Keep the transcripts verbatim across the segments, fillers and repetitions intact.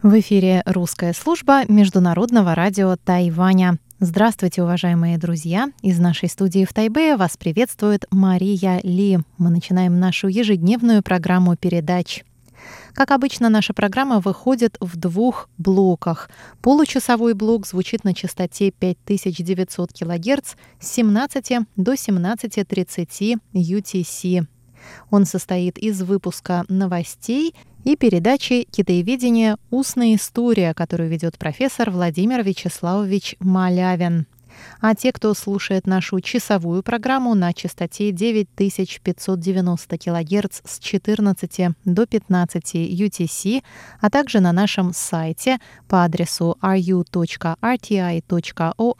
В эфире Русская служба Международного радио Тайваня. Здравствуйте, уважаемые друзья! Из нашей студии в Тайбэе вас приветствует Мария Ли. Мы начинаем нашу ежедневную программу передач. Как обычно, наша программа выходит в двух блоках. Получасовой блок звучит на частоте пять тысяч девятьсот килогерц с семнадцати до семнадцати тридцати ю ти си. Он состоит из выпуска новостей и передачи «Китаеведение. Устная история», которую ведет профессор Владимир Вячеславович Малявин. А те, кто слушает нашу часовую программу на частоте девять тысяч пятьсот девяносто килогерц с четырнадцати до пятнадцати ю ти си, а также на нашем сайте по адресу ар ю точка эр ти ай точка орг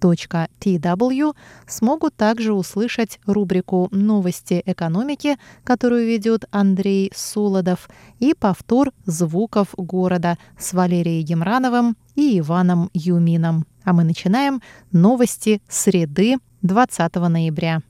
точка ти дабл ю, смогут также услышать рубрику «Новости экономики», которую ведет Андрей Солодов, и повтор «Звуков города» с Валерией Гимрановым и Иваном Юмином. А мы начинаем новости среды, двадцатого ноября.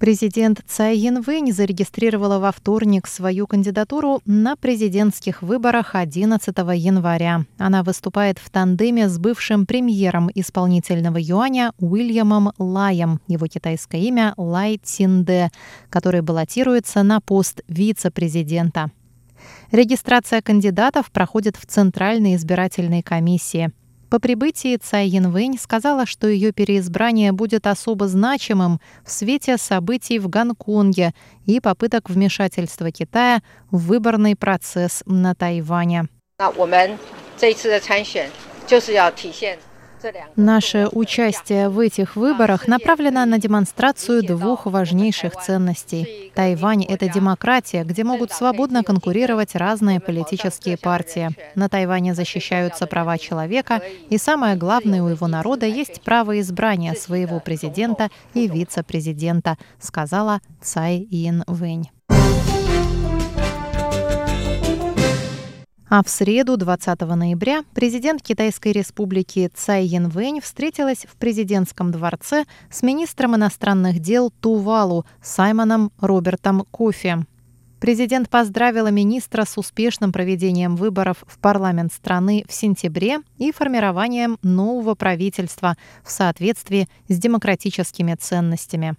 Президент Цай Инвэнь зарегистрировала во вторник свою кандидатуру на президентских выборах одиннадцатого января. Она выступает в тандеме с бывшим премьером исполнительного юаня Уильямом Лаем, его китайское имя Лай Циньдэ, который баллотируется на пост вице-президента. Регистрация кандидатов проходит в Центральной избирательной комиссии. По прибытии Цай Инвэнь сказала, что ее переизбрание будет особо значимым в свете событий в Гонконге и попыток вмешательства Китая в выборный процесс на Тайване. Наше участие в этих выборах направлено на демонстрацию двух важнейших ценностей. Тайвань — это демократия, где могут свободно конкурировать разные политические партии. На Тайване защищаются права человека, и самое главное, у его народа есть право избрания своего президента и вице-президента, сказала Цай Инвэнь. А в среду, двадцатого ноября, президент Китайской республики Цай Инвэнь встретилась в президентском дворце с министром иностранных дел Тувалу Саймоном Робертом Кофи. Президент поздравила министра с успешным проведением выборов в парламент страны в сентябре и формированием нового правительства в соответствии с демократическими ценностями.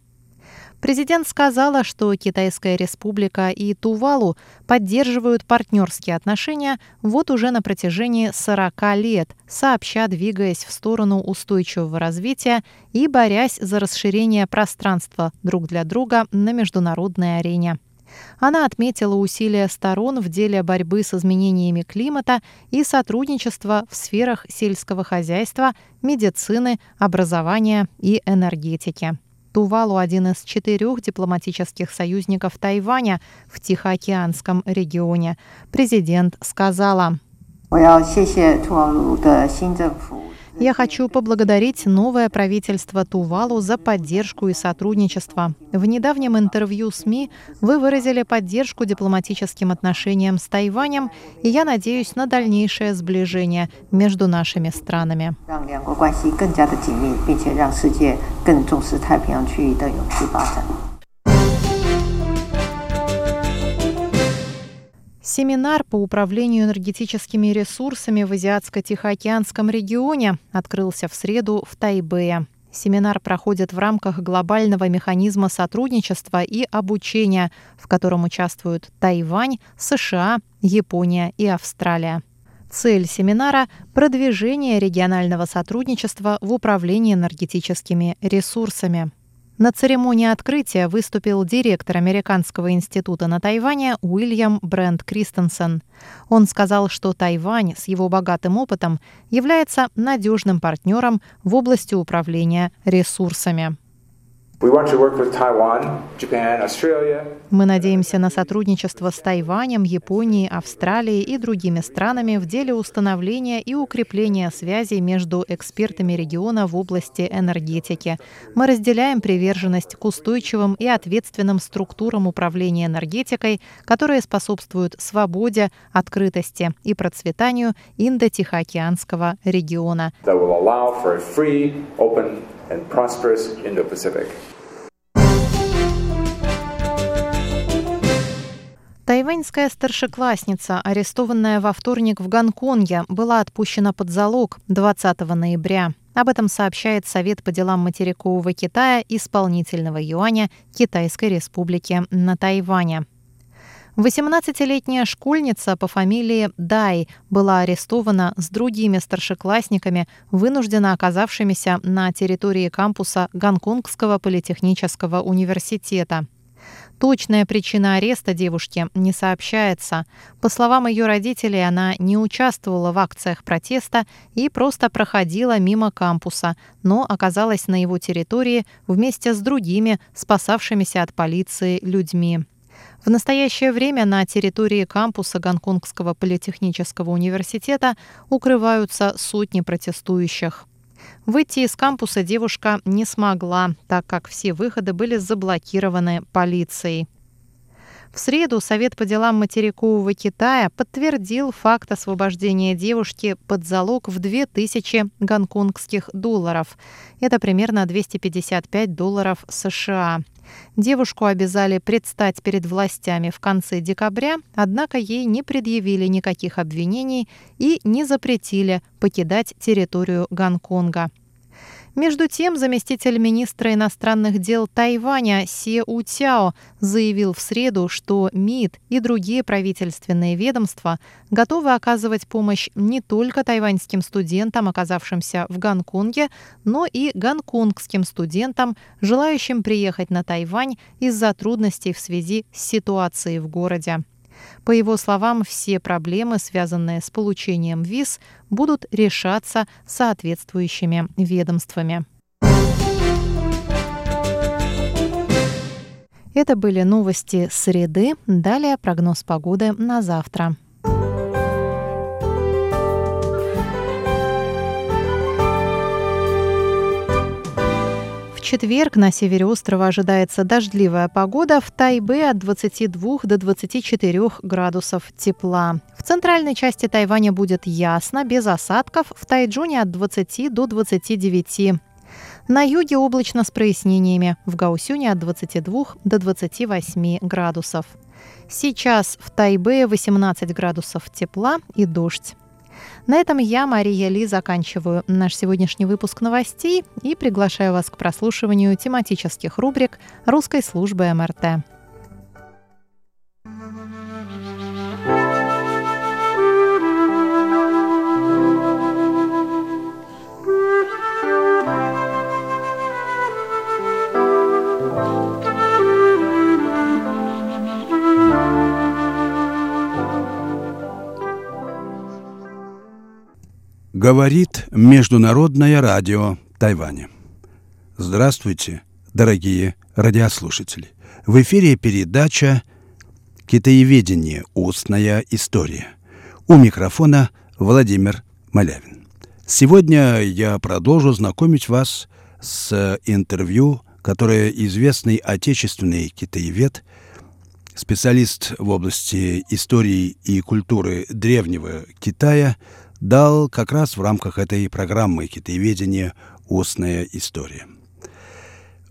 Президент сказала, что Китайская республика и Тувалу поддерживают партнерские отношения вот уже на протяжении сорока лет, сообща двигаясь в сторону устойчивого развития и борясь за расширение пространства друг для друга на международной арене. Она отметила усилия сторон в деле борьбы с изменениями климата и сотрудничества в сферах сельского хозяйства, медицины, образования и энергетики. Тувалу – один из четырех дипломатических союзников Тайваня в Тихоокеанском регионе. Президент сказала: «Я хочу поблагодарить новое правительство Тувалу за поддержку и сотрудничество. В недавнем интервью СМИ вы выразили поддержку дипломатическим отношениям с Тайванем, и я надеюсь на дальнейшее сближение между нашими странами». Семинар по управлению энергетическими ресурсами в Азиатско-Тихоокеанском регионе открылся в среду в Тайбэе. Семинар проходит в рамках глобального механизма сотрудничества и обучения, в котором участвуют Тайвань, США, Япония и Австралия. Цель семинара – продвижение регионального сотрудничества в управлении энергетическими ресурсами. На церемонии открытия выступил директор Американского института на Тайване Уильям Брент Кристенсен. Он сказал, что Тайвань с его богатым опытом является надежным партнером в области управления ресурсами. Мы надеемся на сотрудничество с Тайванем, Японией, Австралией и другими странами в деле установления и укрепления связей между экспертами региона в области энергетики. Мы разделяем приверженность к устойчивым и ответственным структурам управления энергетикой, которые способствуют свободе, открытости и процветанию Индо-Тихоокеанского региона. And prosperous Indo-Pacific. Тайваньская старшеклассница, арестованная во вторник в Гонконге, была отпущена под залог двадцатого ноября. Об этом сообщает Совет по делам материкового Китая исполнительного юаня Китайской Республики на Тайване. восемнадцатилетняя школьница по фамилии Дай была арестована с другими старшеклассниками, вынужденно оказавшимися на территории кампуса Гонконгского политехнического университета. Точная причина ареста девушки не сообщается. По словам ее родителей, она не участвовала в акциях протеста и просто проходила мимо кампуса, но оказалась на его территории вместе с другими спасавшимися от полиции людьми. В настоящее время на территории кампуса Гонконгского политехнического университета укрываются сотни протестующих. Выйти из кампуса девушка не смогла, так как все выходы были заблокированы полицией. В среду Совет по делам материкового Китая подтвердил факт освобождения девушки под залог в две тысячи гонконгских долларов. Это примерно двести пятьдесят пять долларов США. Девушку обязали предстать перед властями в конце декабря, однако ей не предъявили никаких обвинений и не запретили покидать территорию Гонконга. Между тем, заместитель министра иностранных дел Тайваня Се Утяо заявил в среду, что МИД и другие правительственные ведомства готовы оказывать помощь не только тайваньским студентам, оказавшимся в Гонконге, но и гонконгским студентам, желающим приехать на Тайвань из-за трудностей в связи с ситуацией в городе. По его словам, все проблемы, связанные с получением виз, будут решаться соответствующими ведомствами. Это были новости среды. Далее прогноз погоды на завтра. В четверг на севере острова ожидается дождливая погода, в Тайбе от двадцати двух до двадцати четырёх градусов тепла. В центральной части Тайваня будет ясно, без осадков, в Тайчжуне от двадцати до двадцати девяти. На юге облачно с прояснениями, в Гаосюне от двадцати двух до двадцати восьми градусов. Сейчас в Тайбе восемнадцать градусов тепла и дождь. На этом я, Мария Ли, заканчиваю наш сегодняшний выпуск новостей и приглашаю вас к прослушиванию тематических рубрик Русской службы МРТ. Говорит Международное радио Тайваня. Здравствуйте, дорогие радиослушатели. В эфире передача «Китаеведение. Устная история». У микрофона Владимир Малявин. Сегодня я продолжу знакомить вас с интервью, которое известный отечественный китаевед, специалист в области истории и культуры древнего Китая, дал как раз в рамках этой программы «Китаеведение. Устная история».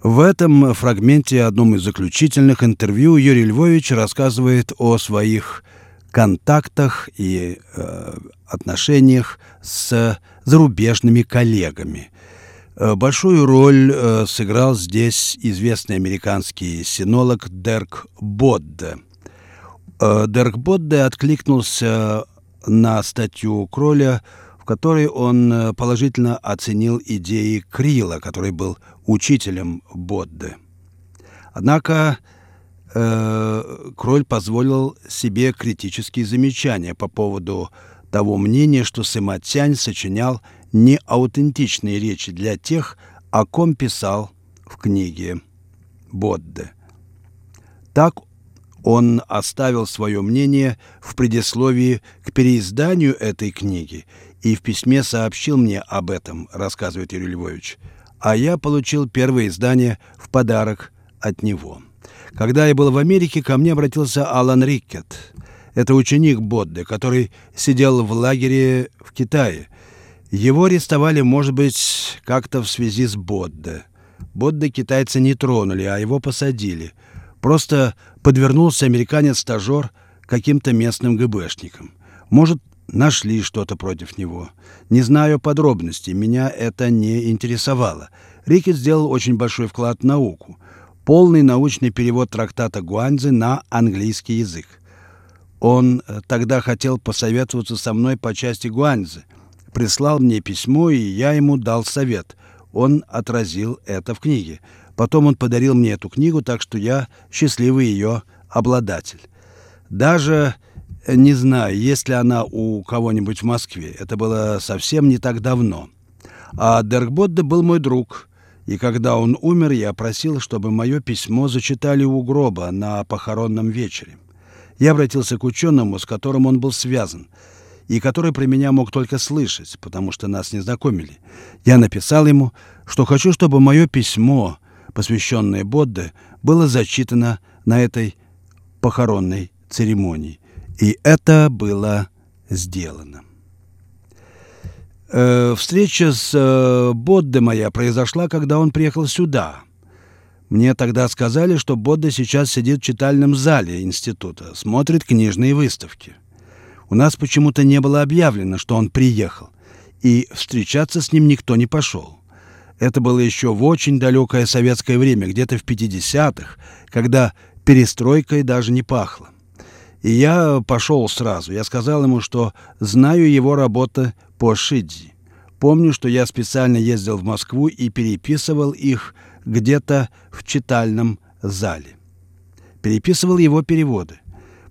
В этом фрагменте, одном из заключительных интервью, Юрий Львович рассказывает о своих контактах и э, отношениях с зарубежными коллегами. Большую роль э, сыграл здесь известный американский синолог Дерк Бодде. Э, Дерк Бодде откликнулся на статью Кроля, в которой он положительно оценил идеи Крила, который был учителем Бодде. Однако э, Кроль позволил себе критические замечания по поводу того мнения, что Сыма Цянь сочинял неаутентичные речи для тех, о ком писал в книге Бодде. Так он оставил свое мнение в предисловии к переизданию этой книги и в письме сообщил мне об этом, рассказывает Юрий Львович. А я получил первое издание в подарок от него. Когда я был в Америке, ко мне обратился Алан Рикетт. Это ученик Бодде, который сидел в лагере в Китае. Его арестовали, может быть, как-то в связи с Бодде. Бодде китайцы не тронули, а его посадили. Просто подвернулся американец-стажер каким-то местным ГБшникам. Может, нашли что-то против него. Не знаю подробностей, меня это не интересовало. Рикетт сделал очень большой вклад в науку. Полный научный перевод трактата Гуаньцзы на английский язык. Он тогда хотел посоветоваться со мной по части Гуаньцзы. Прислал мне письмо, и я ему дал совет. Он отразил это в книге. Потом он подарил мне эту книгу, так что я счастливый ее обладатель. Даже не знаю, есть ли она у кого-нибудь в Москве. Это было совсем не так давно. А Дерк Бодде был мой друг. И когда он умер, я просил, чтобы мое письмо зачитали у гроба на похоронном вечере. Я обратился к ученому, с которым он был связан, и который про меня мог только слышать, потому что нас не знакомили. Я написал ему, что хочу, чтобы мое письмо, посвященное Бодде, было зачитано на этой похоронной церемонии. И это было сделано. Э, встреча с э, Бодде моя произошла, когда он приехал сюда. Мне тогда сказали, что Бодде сейчас сидит в читальном зале института, смотрит книжные выставки. У нас почему-то не было объявлено, что он приехал, и встречаться с ним никто не пошел. Это было еще в очень далекое советское время, где-то в пятидесятых, когда перестройкой даже не пахло. И я пошел сразу. Я сказал ему, что знаю его работы по шидзи. Помню, что я специально ездил в Москву и переписывал их где-то в читальном зале. Переписывал его переводы.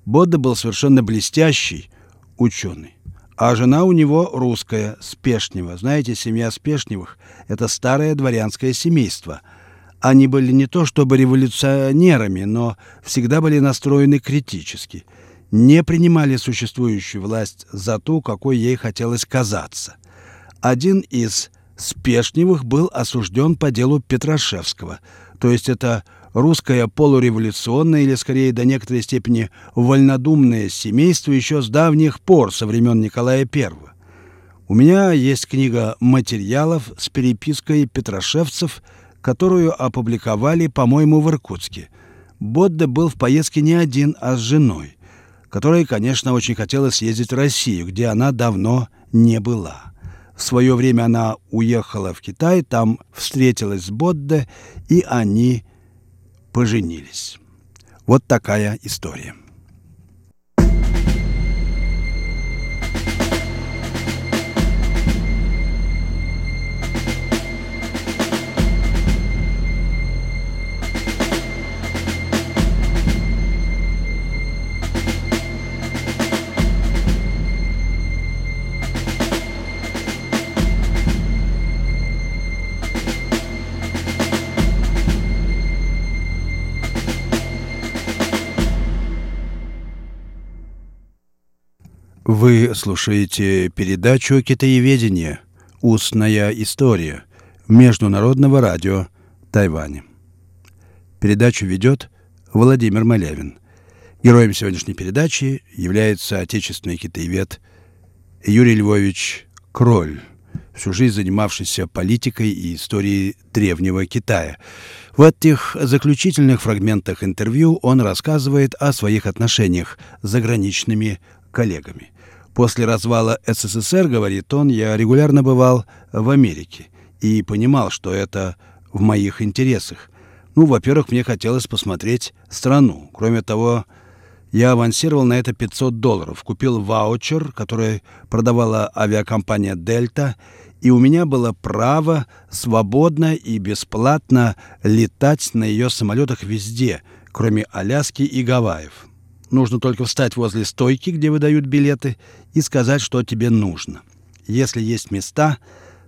Бодде был совершенно блестящий ученый. А жена у него русская, Спешнева. Знаете, семья Спешневых – это старое дворянское семейство. Они были не то чтобы революционерами, но всегда были настроены критически. Не принимали существующую власть за ту, какой ей хотелось казаться. Один из Спешневых был осужден по делу Петрашевского, то есть это русское полуреволюционное или, скорее, до некоторой степени вольнодумное семейство еще с давних пор, со времен Николая Первого. У меня есть книга материалов с перепиской петрашевцев, которую опубликовали, по-моему, в Иркутске. Бодде был в поездке не один, а с женой, которой, конечно, очень хотелось съездить в Россию, где она давно не была. В свое время она уехала в Китай, там встретилась с Бодде, и они поженились. Вот такая история. Вы слушаете передачу «Китаеведение. Устная история» Международного радио Тайваня. Передачу ведет Владимир Малявин. Героем сегодняшней передачи является отечественный китаевед Юрий Львович Кроль, всю жизнь занимавшийся политикой и историей Древнего Китая. В этих заключительных фрагментах интервью он рассказывает о своих отношениях с заграничными коллегами. После развала СССР, говорит он, я регулярно бывал в Америке и понимал, что это в моих интересах. Ну, во-первых, мне хотелось посмотреть страну. Кроме того, я авансировал на это пятьсот долларов, купил ваучер, который продавала авиакомпания «Дельта», и у меня было право свободно и бесплатно летать на ее самолетах везде, кроме Аляски и Гавайев. Нужно только встать возле стойки, где выдают билеты, и сказать, что тебе нужно. Если есть места,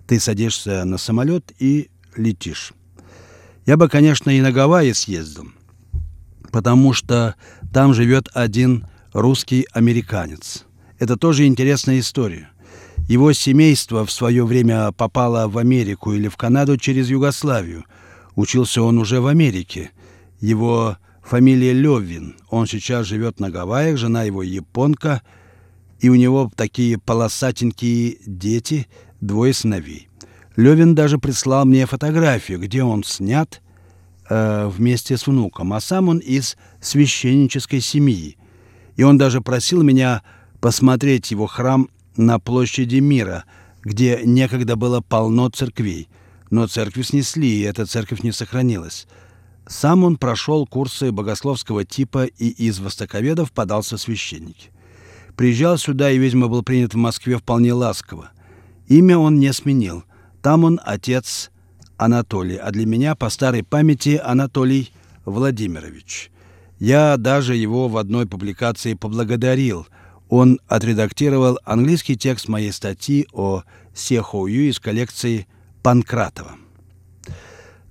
ты садишься на самолет и летишь. Я бы, конечно, и на Гавайи съездил, потому что там живет один русский американец. Это тоже интересная история. Его семейство в свое время попало в Америку или в Канаду через Югославию. Учился он уже в Америке. Его фамилия Левин. Он сейчас живет на Гавайях, жена его японка, и у него такие полосатенькие дети, двое сыновей. Левин даже прислал мне фотографию, где он снят э, вместе с внуком, а сам он из священнической семьи. И он даже просил меня посмотреть его храм на площади Мира, где некогда было полно церквей. Но церкви снесли, и эта церковь не сохранилась. Сам он прошел курсы богословского типа и из востоковедов подался в священники. Приезжал сюда и, видимо, был принят в Москве вполне ласково. Имя он не сменил. Там он отец Анатолий, а для меня по старой памяти Анатолий Владимирович. Я даже его в одной публикации поблагодарил. Он отредактировал английский текст моей статьи о Се Хоую из коллекции Панкратова.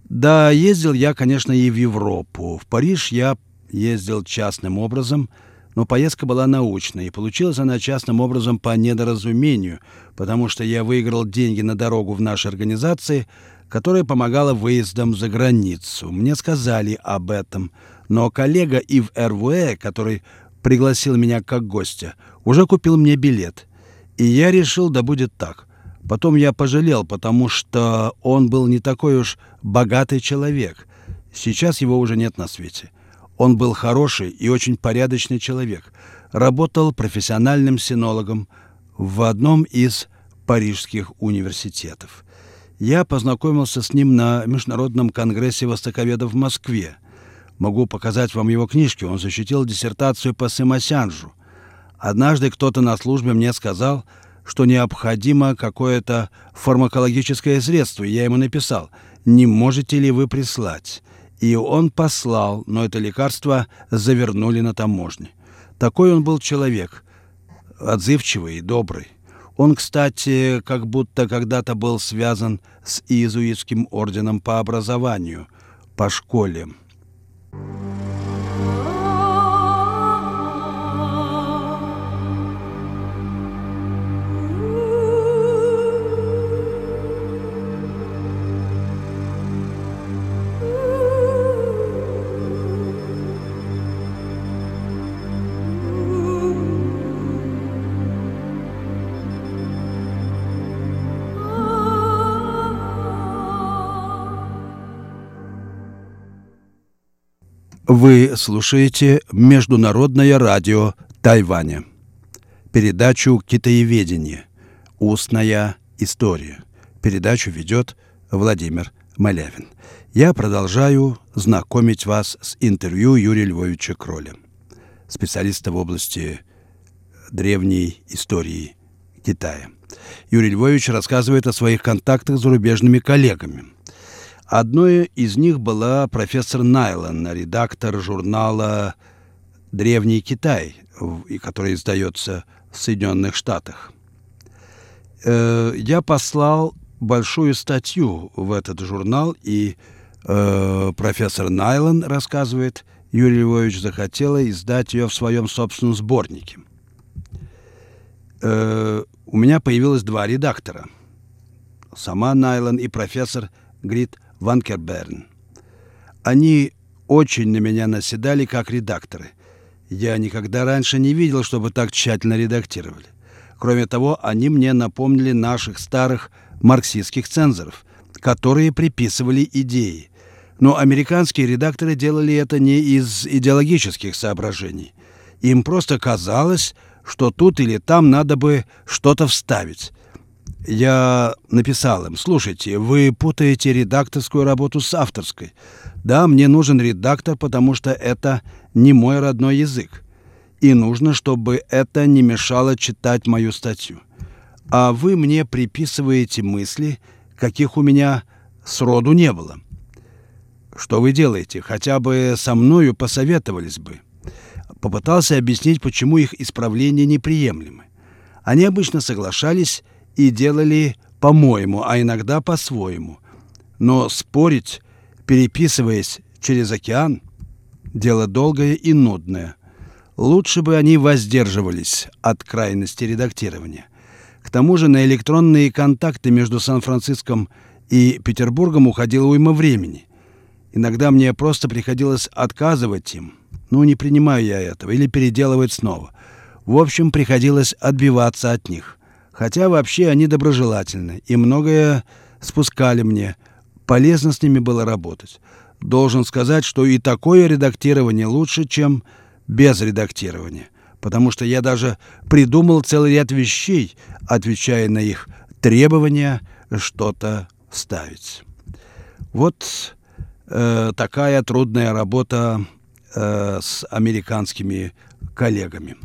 Да, ездил я, конечно, и в Европу. В Париж я ездил частным образом, но поездка была научной, и получилась она частным образом по недоразумению, потому что я выиграл деньги на дорогу в нашей организации, которая помогала выездам за границу. Мне сказали об этом, но коллега Ив эр вэ, который пригласил меня как гостя, уже купил мне билет. И я решил, да будет так. Потом я пожалел, потому что он был не такой уж богатый человек. Сейчас его уже нет на свете. Он был хороший и очень порядочный человек. Работал профессиональным синологом в одном из парижских университетов. Я познакомился с ним на Международном конгрессе востоковедов в Москве. Могу показать вам его книжки. Он защитил диссертацию по Сыма Цянжу. Однажды кто-то на службе мне сказал, что необходимо какое-то фармакологическое средство. Я ему написал: «Не можете ли вы прислать?» И он послал, но это лекарство завернули на таможне. Такой он был человек, отзывчивый и добрый. Он, кстати, как будто когда-то был связан с иезуитским орденом по образованию, по школе. Вы слушаете Международное радио Тайваня, передачу «Китаеведение. Устная история». Передачу ведет Владимир Малявин. Я продолжаю знакомить вас с интервью Юрия Львовича Кроля, специалиста в области древней истории Китая. Юрий Львович рассказывает о своих контактах с зарубежными коллегами. Одной из них была профессор Найлан, редактор журнала «Древний Китай», который издается в Соединенных Штатах. Я послал большую статью в этот журнал, и профессор Найлан, рассказывает Юрий Львович, захотела издать ее в своем собственном сборнике. У меня появилось два редактора. Сама Найлан и профессор Грит Ванкерберн. Они очень на меня наседали как редакторы. Я никогда раньше не видел, чтобы так тщательно редактировали. Кроме того, они мне напомнили наших старых марксистских цензоров, которые приписывали идеи. Но американские редакторы делали это не из идеологических соображений. Им просто казалось, что тут или там надо бы что-то вставить. Я написал им: «Слушайте, вы путаете редакторскую работу с авторской. Да, мне нужен редактор, потому что это не мой родной язык. И нужно, чтобы это не мешало читать мою статью. А вы мне приписываете мысли, каких у меня сроду не было. Что вы делаете? Хотя бы со мною посоветовались бы». Попытался объяснить, почему их исправления неприемлемы. Они обычно соглашались и делали по-моему, а иногда по-своему. Но спорить, переписываясь через океан, дело долгое и нудное. Лучше бы они воздерживались от крайности редактирования. К тому же на электронные контакты между Сан-Франциском и Петербургом уходило уйма времени. Иногда мне просто приходилось отказывать им. Ну, не принимаю я этого, или переделывать снова. В общем, приходилось отбиваться от них. Хотя вообще они доброжелательны и многое спускали мне. Полезно с ними было работать. Должен сказать, что и такое редактирование лучше, чем без редактирования. Потому что я даже придумал целый ряд вещей, отвечая на их требования что-то вставить. Вот э, такая трудная работа э, с американскими коллегами.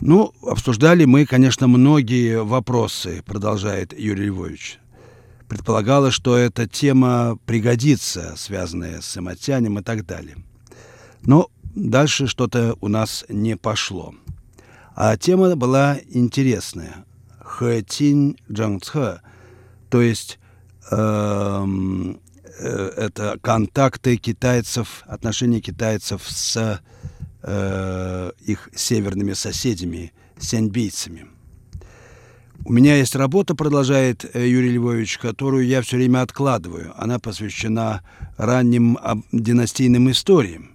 Ну, обсуждали мы, конечно, многие вопросы, продолжает Юрий Львович. Предполагалось, что эта тема пригодится, связанная с Сыма Цянем и так далее. Но дальше что-то у нас не пошло. А тема была интересная. Хэтин Джангцхэ, то есть э, э, это контакты китайцев, отношения китайцев с э, их северными соседями, сяньбийцами. У меня есть работа, продолжает Юрий Львович, которую я все время откладываю. Она посвящена ранним династийным историям.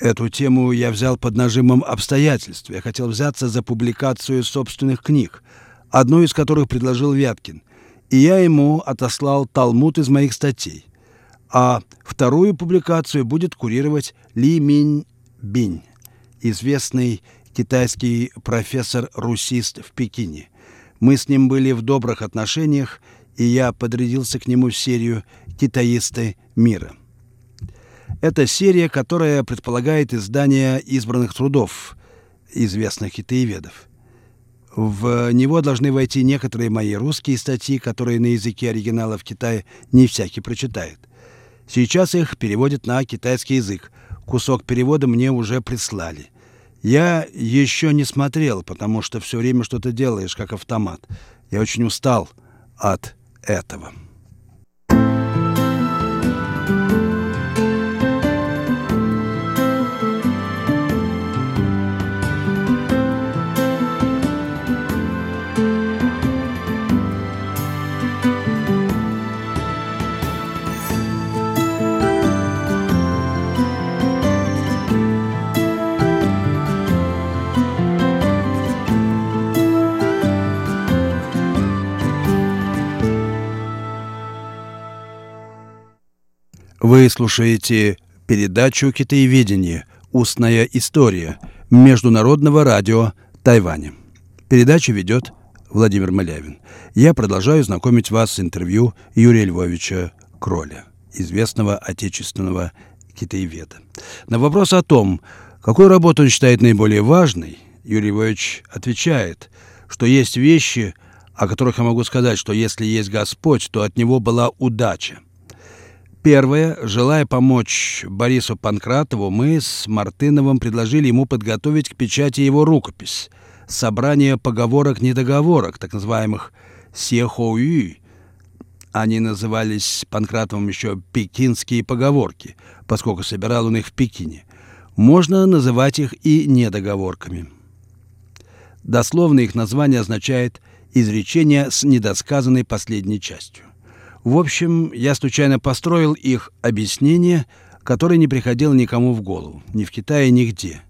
Эту тему я взял под нажимом обстоятельств. Я хотел взяться за публикацию собственных книг, одну из которых предложил Вяткин. И я ему отослал талмуд из моих статей. А вторую публикацию будет курировать Ли Миньбинь, известный китайский профессор-русист в Пекине. Мы с ним были в добрых отношениях, и я подрядился к нему в серию «Китаисты мира». Это серия, которая предполагает издание избранных трудов известных китаеведов. В него должны войти некоторые мои русские статьи, которые на языке оригинала в Китае не всякий прочитает. Сейчас их переводят на китайский язык. Кусок перевода мне уже прислали. Я еще не смотрел, потому что все время что-то делаешь, как автомат. Я очень устал от этого. Вы слушаете передачу «Китаеведение. Устная история» Международного радио Тайваня. Передачу ведет Владимир Малявин. Я продолжаю знакомить вас с интервью Юрия Львовича Кроля, известного отечественного китаеведа. На вопрос о том, какую работу он считает наиболее важной, Юрий Львович отвечает, что есть вещи, о которых я могу сказать, что если есть Господь, то от него была удача. Первое. Желая помочь Борису Панкратову, мы с Мартыновым предложили ему подготовить к печати его рукопись «Собрание поговорок-недоговорок», так называемых «сехоуи». Они назывались Панкратовым еще «пекинские поговорки», поскольку собирал он их в Пекине. Можно называть их и недоговорками. Дословно их название означает «изречение с недосказанной последней частью». В общем, я случайно построил их объяснение, которое не приходило никому в голову, ни в Китае, нигде.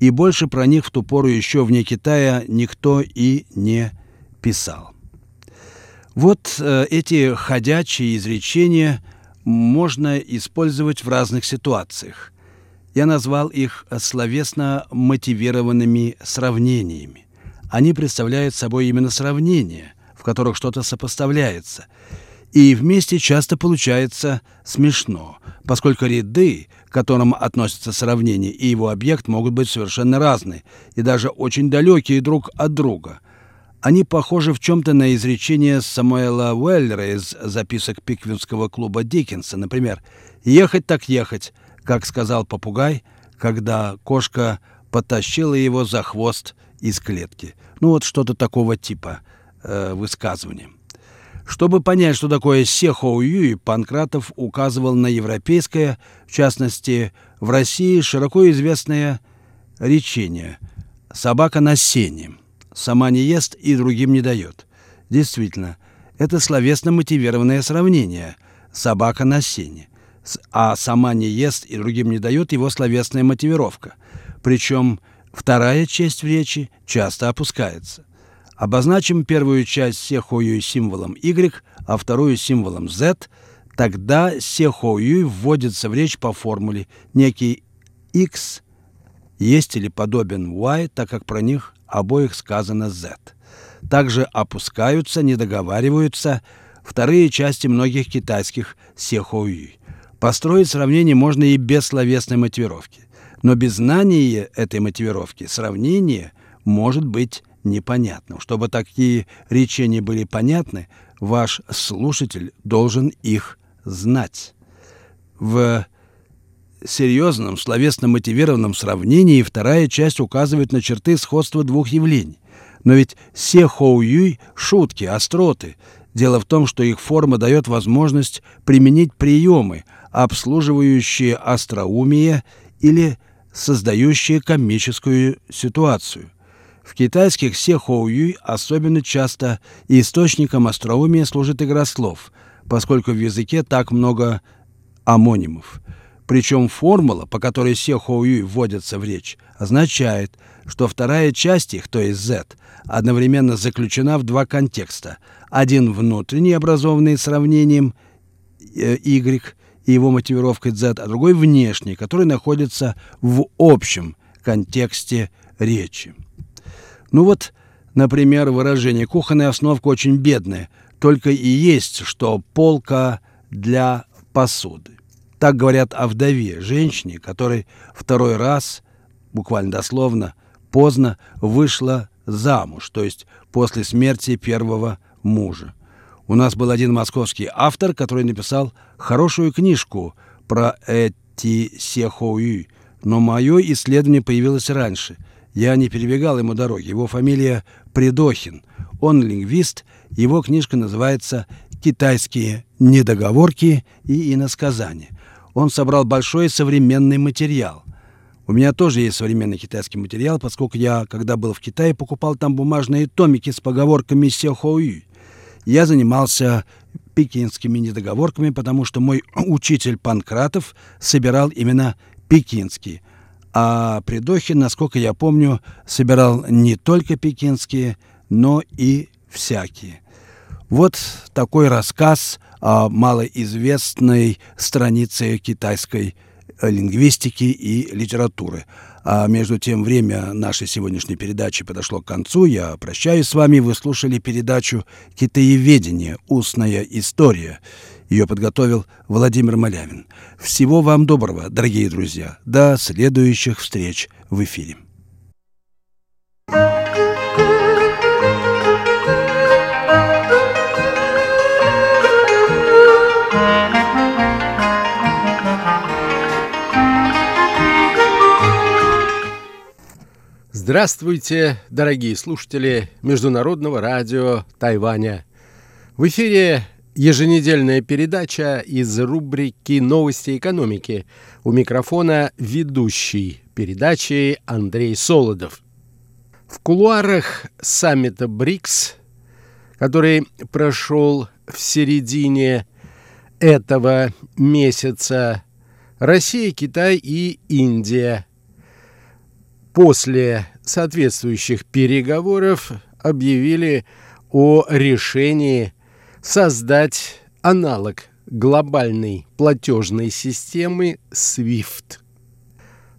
И больше про них в ту пору еще вне Китая никто и не писал. Вот э, эти ходячие изречения можно использовать в разных ситуациях. Я назвал их словесно мотивированными сравнениями. Они представляют собой именно сравнения, в которых что-то сопоставляется. И вместе часто получается смешно, поскольку ряды, к которым относятся сравнение, и его объект могут быть совершенно разные, и даже очень далекие друг от друга. Они похожи в чем-то на изречение Самуэла Уэллера из записок Пиквинского клуба Диккенса, например, «Ехать так ехать», как сказал попугай, когда кошка потащила его за хвост из клетки. Ну вот что-то такого типа э, высказывания. Чтобы понять, что такое Се Хоуюй, Панкратов указывал на европейское, в частности, в России широко известное речение «собака на сене, сама не ест и другим не дает». Действительно, это словесно мотивированное сравнение «собака на сене», а «сама не ест и другим не дает» его словесная мотивировка. Причем вторая часть в речи часто опускается. Обозначим первую часть Се Хоуюй символом Y, а вторую символом Z, тогда Се Хоуюй вводится в речь по формуле некий X есть или подобен Y, так как про них обоих сказано Z. Также опускаются, недоговариваются вторые части многих китайских Се Хоуюй. Построить сравнение можно и без словесной мотивировки, но без знания этой мотивировки сравнение может быть непонятным. Чтобы такие речения были понятны, ваш слушатель должен их знать. В серьезном словесно мотивированном сравнении вторая часть указывает на черты сходства двух явлений. Но ведь Се Хоуюй – шутки, остроты. Дело в том, что их форма дает возможность применить приемы, обслуживающие остроумие или создающие комическую ситуацию. В китайских Се Хоуюй особенно часто источником остроумия служит игра слов, поскольку в языке так много омонимов. Причем формула, по которой Се Хоуюй вводится в речь, означает, что вторая часть их, то есть Z, одновременно заключена в два контекста. Один внутренний, образованный сравнением Y и его мотивировкой Z, а другой внешний, который находится в общем контексте речи. Ну вот, например, выражение «кухонная основка очень бедная, только и есть, что полка для посуды». Так говорят о вдове, женщине, которой второй раз, буквально дословно, поздно вышла замуж, то есть после смерти первого мужа. У нас был один московский автор, который написал хорошую книжку про эти Се Хоуюй, но мое исследование появилось раньше. Я не перебегал ему дороги. Его фамилия Придохин. Он лингвист. Его книжка называется «Китайские недоговорки и иносказания». Он собрал большой современный материал. У меня тоже есть современный китайский материал, поскольку я, когда был в Китае, покупал там бумажные томики с поговорками Се Хоуюй. Я занимался пекинскими недоговорками, потому что мой учитель Панкратов собирал именно пекинские. А Придохин, насколько я помню, собирал не только пекинские, но и всякие. Вот такой рассказ о малоизвестной странице китайской лингвистики и литературы. А между тем, время нашей сегодняшней передачи подошло к концу. Я прощаюсь с вами. Вы слушали передачу «Китаеведение. Устная история». Ее подготовил Владимир Малявин. Всего вам доброго, дорогие друзья. До следующих встреч в эфире. Здравствуйте, дорогие слушатели Международного радио Тайваня. В эфире еженедельная передача из рубрики «Новости экономики». У микрофона ведущий передачи Андрей Солодов. В кулуарах саммита БРИКС, который прошел в середине этого месяца, Россия, Китай и Индия после соответствующих переговоров объявили о решении создать аналог глобальной платежной системы свифт.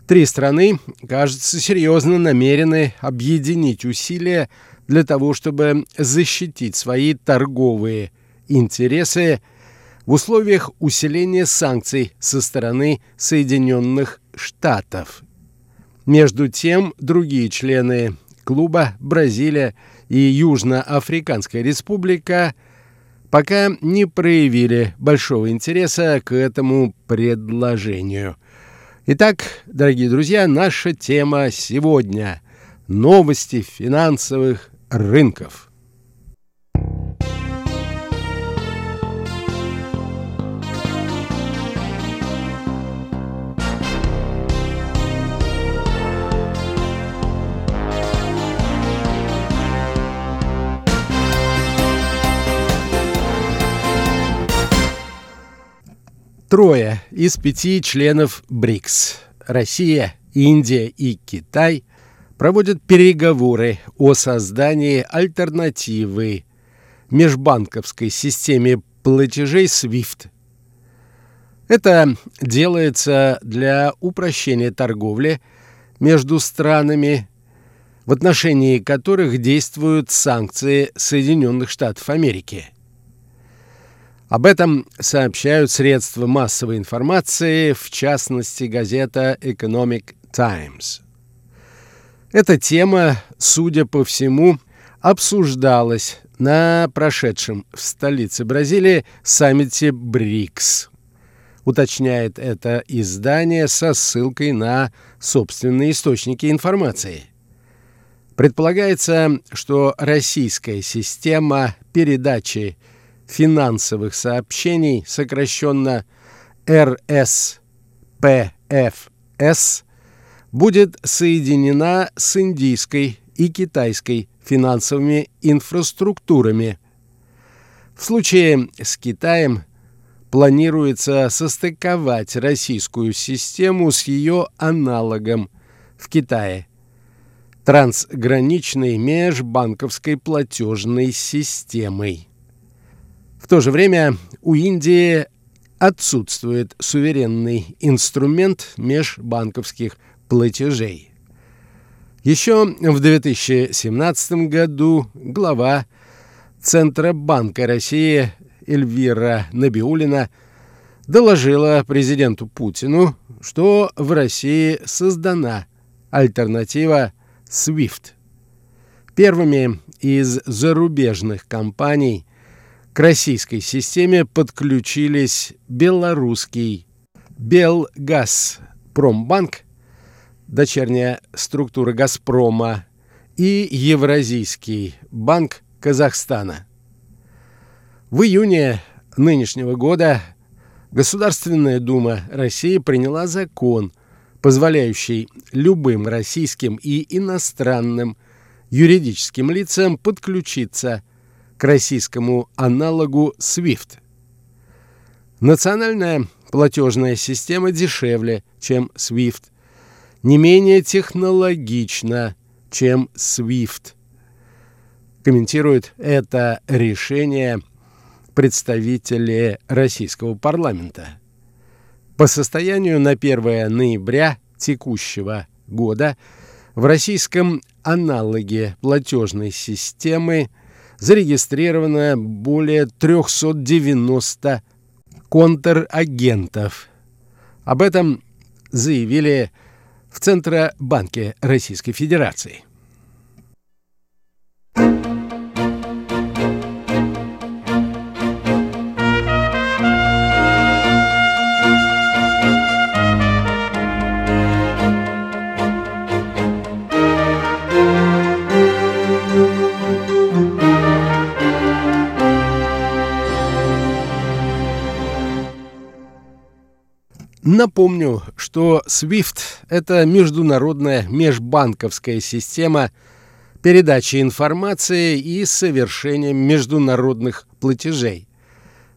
Три страны, кажется, серьезно намерены объединить усилия для того, чтобы защитить свои торговые интересы в условиях усиления санкций со стороны Соединенных Штатов. Между тем, другие члены клуба, Бразилия и Южноафриканская республика, пока не проявили большого интереса к этому предложению. Итак, дорогие друзья, наша тема сегодня – новости финансовых рынков. Трое из пяти членов БРИКС – Россия, Индия и Китай – проводят переговоры о создании альтернативы межбанковской системе платежей свифт. Это делается для упрощения торговли между странами, в отношении которых действуют санкции Соединенных Штатов Америки. Об этом сообщают средства массовой информации, в частности, газета Economic Times. Эта тема, судя по всему, обсуждалась на прошедшем в столице Бразилии саммите БРИКС. Уточняет это издание со ссылкой на собственные источники информации. Предполагается, что российская система передачи финансовых сообщений, сокращенно эр эс пэ эф эс, будет соединена с индийской и китайской финансовыми инфраструктурами. В случае с Китаем планируется состыковать российскую систему с ее аналогом в Китае – трансграничной межбанковской платежной системой. В то же время у Индии отсутствует суверенный инструмент межбанковских платежей. Еще в две тысячи семнадцатом году глава Центробанка России Эльвира Набиуллина доложила президенту Путину, что в России создана альтернатива свифт. Первыми из зарубежных компаний к российской системе подключились белорусский Белгазпромбанк, дочерняя структура Газпрома, и Евразийский банк Казахстана. В июне нынешнего года Государственная Дума России приняла закон, позволяющий любым российским и иностранным юридическим лицам подключиться к российскому аналогу свифт. Национальная платежная система дешевле, чем свифт, не менее технологична, чем свифт. Комментирует это решение представители российского парламента. По состоянию на первое ноября текущего года в российском аналоге платежной системы зарегистрировано более триста девяносто контрагентов. Об этом заявили в Центробанке Российской Федерации. Напомню, что свифт – это международная межбанковская система передачи информации и совершения международных платежей.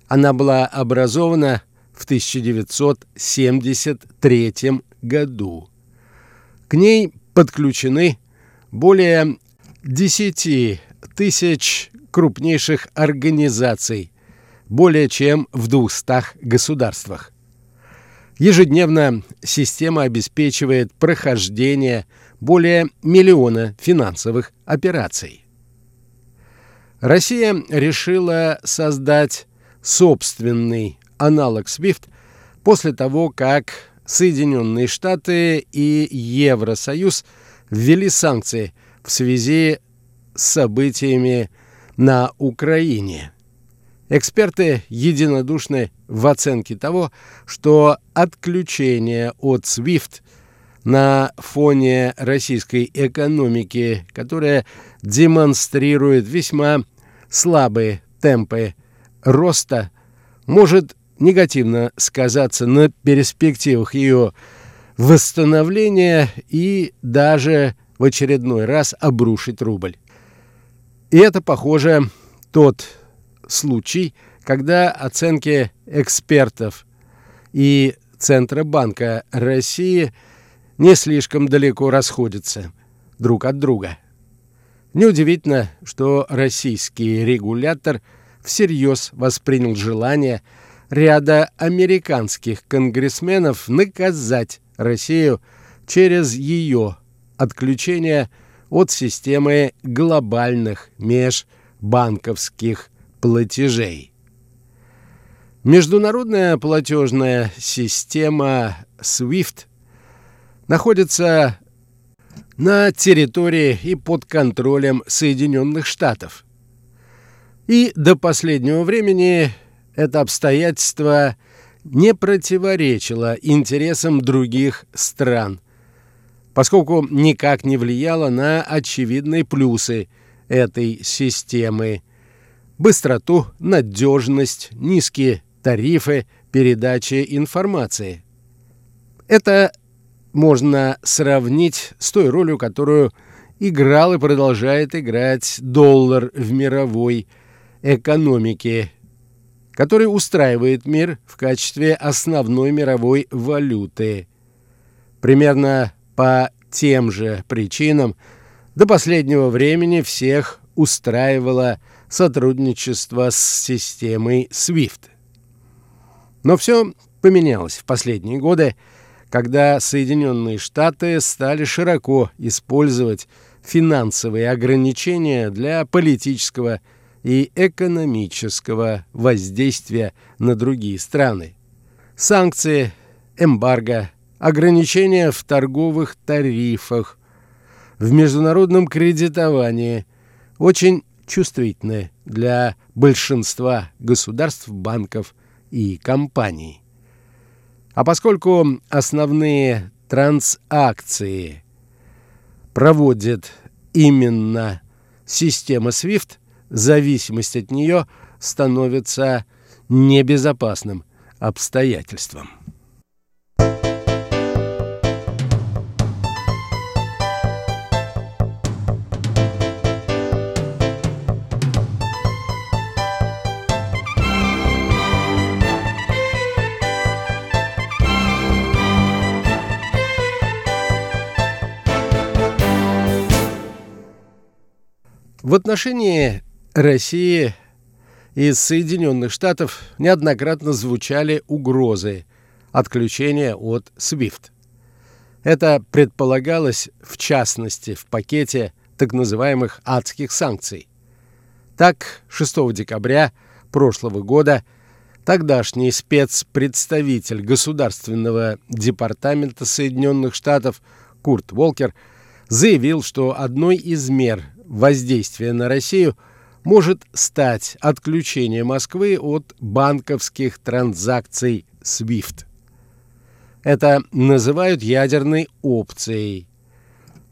Она была образована в тысяча девятьсот семьдесят третьем году. К ней подключены более десять тысяч крупнейших организаций, более чем в двухстах государствах. Ежедневно система обеспечивает прохождение более миллиона финансовых операций. Россия решила создать собственный аналог свифт после того, как Соединенные Штаты и Евросоюз ввели санкции в связи с событиями на Украине. Эксперты единодушны в оценке того, что отключение от свифт на фоне российской экономики, которая демонстрирует весьма слабые темпы роста, может негативно сказаться на перспективах ее восстановления и даже в очередной раз обрушить рубль. И это, похоже, тот случай, когда оценки экспертов и Центробанка России не слишком далеко расходятся друг от друга. Неудивительно, что российский регулятор всерьез воспринял желание ряда американских конгрессменов наказать Россию через ее отключение от системы глобальных межбанковских платежей. Международная платежная система свифт находится на территории и под контролем Соединенных Штатов. И до последнего времени это обстоятельство не противоречило интересам других стран, поскольку никак не влияло на очевидные плюсы этой системы – быстроту, надежность, низкие тарифы передачи информации. Это можно сравнить с той ролью, которую играл и продолжает играть доллар в мировой экономике, который устраивает мир в качестве основной мировой валюты. Примерно по тем же причинам до последнего времени всех устраивало сотрудничество с системой свифт. Но все поменялось в последние годы, когда Соединенные Штаты стали широко использовать финансовые ограничения для политического и экономического воздействия на другие страны. Санкции, эмбарго, ограничения в торговых тарифах, в международном кредитовании очень чувствительны для большинства государств, банков и компаний. А поскольку основные транзакции проводит именно система свифт, зависимость от нее становится небезопасным обстоятельством. В отношении России из Соединенных Штатов неоднократно звучали угрозы отключения от свифт. Это предполагалось в частности в пакете так называемых адских санкций. Так, шестого декабря прошлого года тогдашний спецпредставитель Государственного департамента Соединенных Штатов Курт Волкер заявил, что одной из мер воздействия на Россию может стать отключение Москвы от банковских транзакций свифт. Это называют ядерной опцией.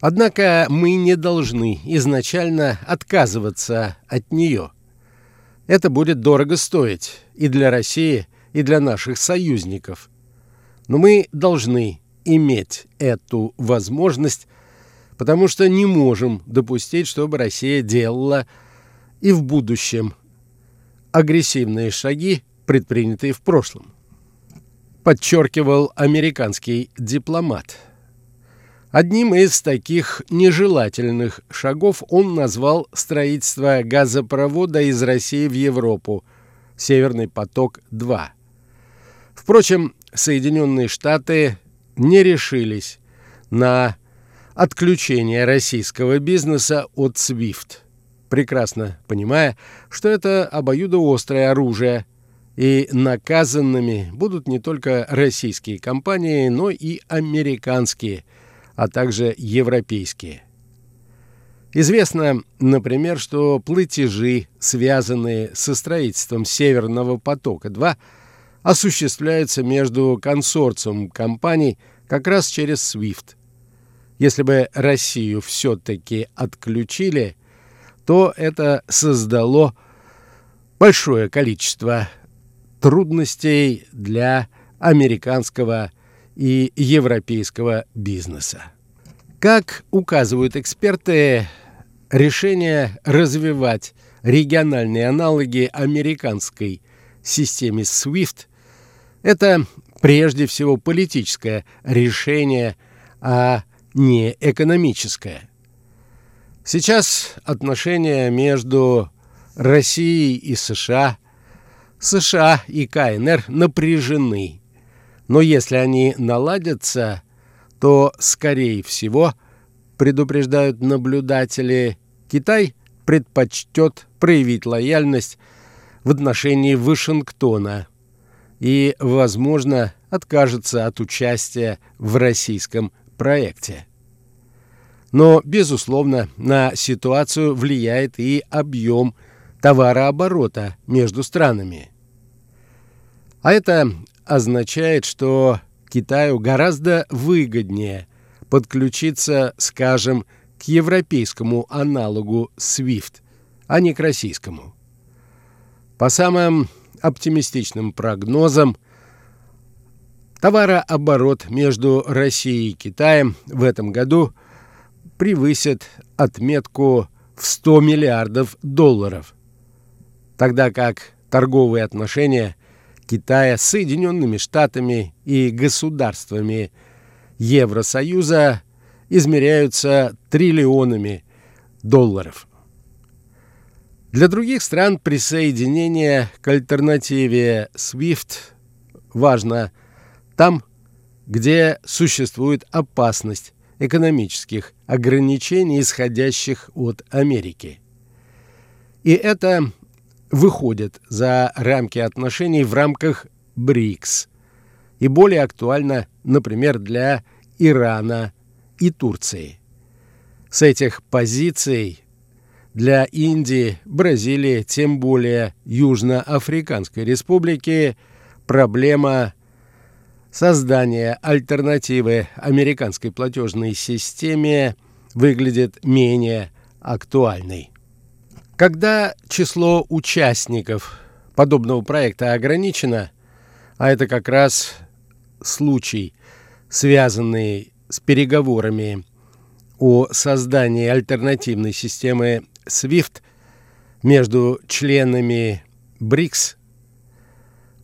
Однако мы не должны изначально отказываться от нее. Это будет дорого стоить и для России, и для наших союзников. Но мы должны иметь эту возможность, потому что не можем допустить, чтобы Россия делала и в будущем агрессивные шаги, предпринятые в прошлом, подчеркивал американский дипломат. Одним из таких нежелательных шагов он назвал строительство газопровода из России в Европу «Северный поток-два». Впрочем, Соединенные Штаты не решились на отключение российского бизнеса от свифт, прекрасно понимая, что это обоюдоострое оружие, и наказанными будут не только российские компании, но и американские, а также европейские. Известно, например, что платежи, связанные со строительством «Северного потока-два», осуществляются между консорциумом компаний как раз через свифт. Если бы Россию все-таки отключили, то это создало большое количество трудностей для американского и европейского бизнеса. Как указывают эксперты, решение развивать региональные аналоги американской системы свифт – это прежде всего политическое решение, а не экономическое. Сейчас отношения между Россией и США, США и КНР напряжены, но если они наладятся, то, скорее всего, предупреждают наблюдатели, Китай предпочтет проявить лояльность в отношении Вашингтона и, возможно, откажется от участия в российском проекте. Но, безусловно, на ситуацию влияет и объем товарооборота между странами. А это означает, что Китаю гораздо выгоднее подключиться, скажем, к европейскому аналогу свифт, а не к российскому. По самым оптимистичным прогнозам, товарооборот между Россией и Китаем в этом году превысит отметку в сто миллиардов долларов, тогда как торговые отношения Китая с Соединенными Штатами и государствами Евросоюза измеряются триллионами долларов. Для других стран присоединение к альтернативе свифт важно там, где существует опасность экономических ограничений, исходящих от Америки. И это выходит за рамки отношений в рамках БРИКС и более актуально, например, для Ирана и Турции. С этих позиций для Индии, Бразилии, тем более Южноафриканской Республики проблема создания альтернативы американской платежной системе выглядит менее актуальной. Когда число участников подобного проекта ограничено, а это как раз случай, связанный с переговорами о создании альтернативной системы свифт между членами БРИКС,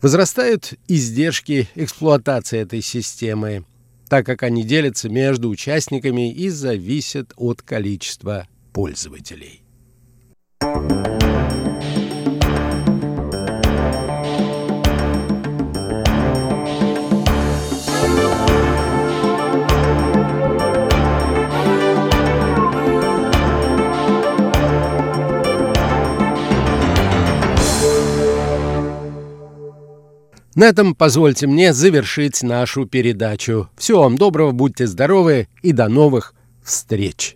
возрастают издержки эксплуатации этой системы, так как они делятся между участниками и зависят от количества пользователей. На этом позвольте мне завершить нашу передачу. Всего вам доброго, будьте здоровы и до новых встреч!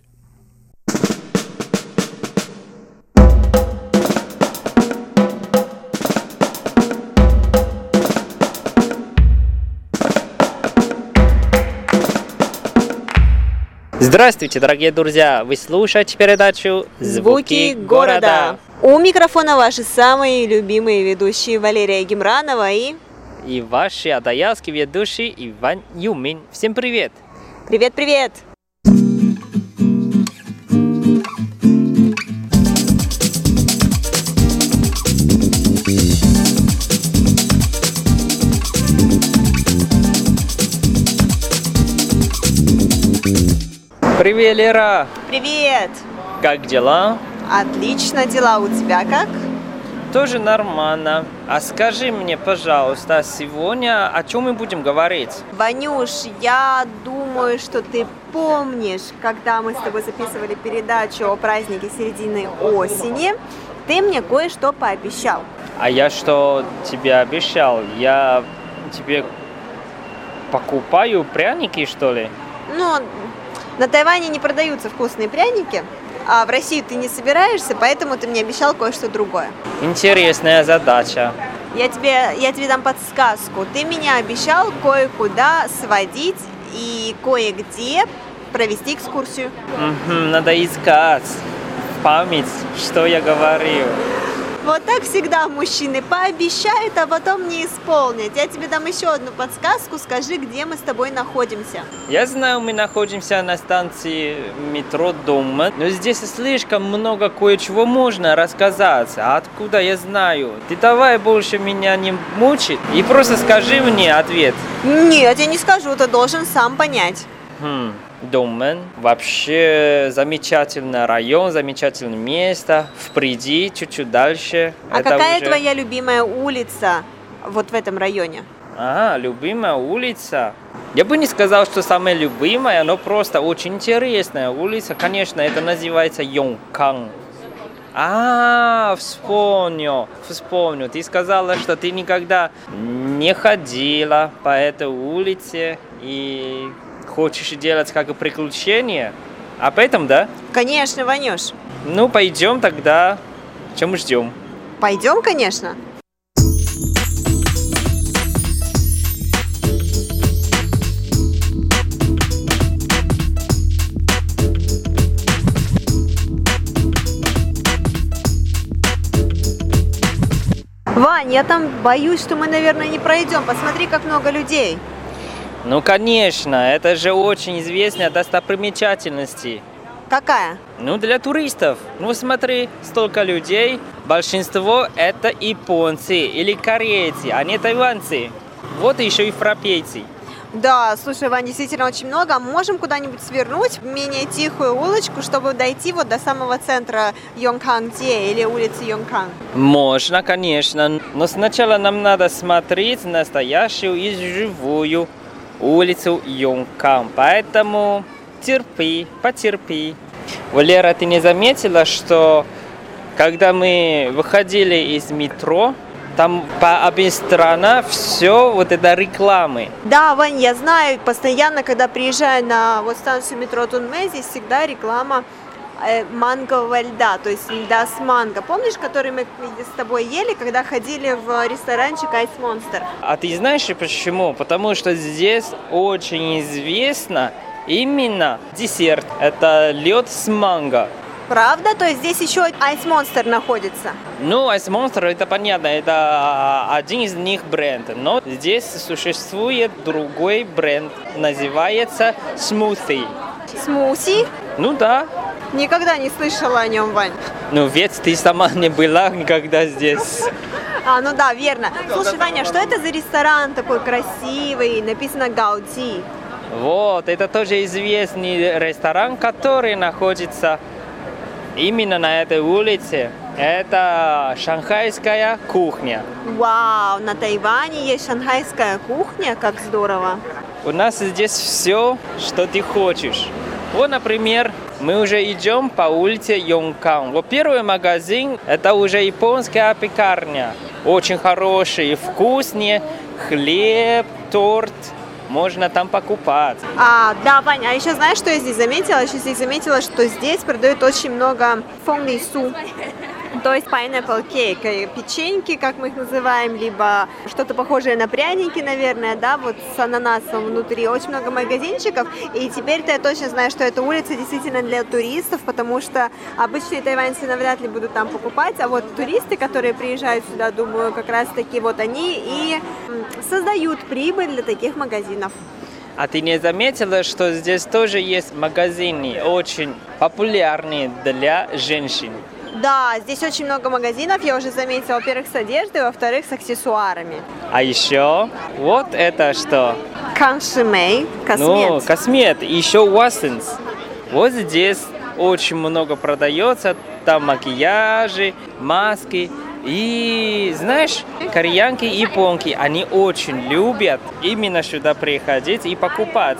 Здравствуйте, дорогие друзья! Вы слушаете передачу «Звуки города». У микрофона ваши самые любимые ведущие Валерия Гимранова и... И ваши адаялские ведущие Иван Юмин. Всем привет! Привет-привет! Привет, Лера! Привет! Как дела? Отлично, дела у тебя как? Тоже нормально. А скажи мне, пожалуйста, сегодня о чем мы будем говорить? Ванюш, я думаю, что ты помнишь, когда мы с тобой записывали передачу о празднике середины осени, ты мне кое-что пообещал. А я что тебе обещал? Я тебе покупаю пряники, что ли? Ну, на Тайване не продаются вкусные пряники. А в Россию ты не собираешься, поэтому ты мне обещал кое-что другое. Интересная задача. Я тебе, я тебе дам подсказку. Ты меня обещал кое-куда сводить и кое-где провести экскурсию. Угу, надо искать в память, что я говорил. Вот так всегда мужчины пообещают, а потом не исполнят. Я тебе дам еще одну подсказку. Скажи, где мы с тобой находимся. Я знаю, мы находимся на станции метро Дома. Но здесь слишком много кое-чего можно рассказать. А откуда я знаю? Ты давай больше меня не мучить и просто скажи мне ответ. Нет, я не скажу. Ты должен сам понять. Хм. Домен. Вообще замечательный район, замечательное место. Впереди, чуть-чуть дальше. А это какая уже... твоя любимая улица вот в этом районе? А, любимая улица? Я бы не сказал, что самая любимая, но просто очень интересная улица. Конечно, это называется Йонкан. А, вспомню, вспомню. Ты сказала, что ты никогда не ходила по этой улице и... Хочешь делать как приключение? Об этом, да? Конечно, Ванюш. Ну, пойдем тогда. Чем мы ждем? Пойдем, конечно. Вань, я там боюсь, что мы, наверное, не пройдем. Посмотри, как много людей. Ну, конечно, это же очень известная достопримечательность. Какая? Ну, для туристов. Ну, смотри, столько людей. Большинство это японцы или корейцы, а не тайваньцы. Вот еще и европейцы. Да, слушай, Вань, действительно очень много. Можем куда-нибудь свернуть в менее тихую улочку, чтобы дойти вот до самого центра Йонкан-Дзе или улицы Йонкан? Можно, конечно. Но сначала нам надо смотреть настоящую и живую улицу Йонкан, поэтому терпи, потерпи. Валера, ты не заметила, что когда мы выходили из метро, там по обе стороны все вот это рекламы. Да, Вань, я знаю, постоянно, когда приезжаю на вот станцию метро Тунмэ, здесь всегда реклама мангового льда, то есть льда с манго. Помнишь, который мы с тобой ели, когда ходили в ресторанчик Ice Monster? А ты знаешь почему? Потому что здесь очень известно именно десерт. Это лед с манго. Правда? То есть здесь еще Ice Monster находится? Ну, Ice Monster, это понятно, это один из них бренд. Но здесь существует другой бренд, называется Смузи. Смузи? Ну да. Никогда не слышала о нем, Вань. Ну, ведь ты сама не была никогда здесь. А, ну да, верно. Слушай, Ваня, что это за ресторан такой красивый, написано Гаоди? Вот, это тоже известный ресторан, который находится именно на этой улице. Это шанхайская кухня. Вау, на Тайване есть шанхайская кухня, как здорово. У нас здесь все, что ты хочешь. Вот, например, мы уже идем по улице Йонкан. Вот первый магазин – это уже японская пекарня. Очень хороший, вкусный хлеб, торт. Можно там покупать. А, да, Ваня, а еще знаешь, что я здесь заметила? Еще здесь заметила, что здесь продают очень много фонг-ли-су. То есть pineapple cake, печеньки, как мы их называем, либо что-то похожее на пряники, наверное, да, вот с ананасом внутри. Очень много магазинчиков, и теперь-то я точно знаю, что эта улица действительно для туристов, потому что обычные тайваньцы навряд ли будут там покупать, а вот туристы, которые приезжают сюда, думаю, как раз-таки вот они и создают прибыль для таких магазинов. А ты не заметила, что здесь тоже есть магазины, очень популярные для женщин? Да, здесь очень много магазинов, я уже заметила, во-первых, с одеждой, во-вторых, с аксессуарами. А еще, вот это что? Каншимей, космет. Ну, космет, еще уассенс. Вот здесь очень много продается, там макияжи, маски. И знаешь, кореянки и японки, они очень любят именно сюда приходить и покупать.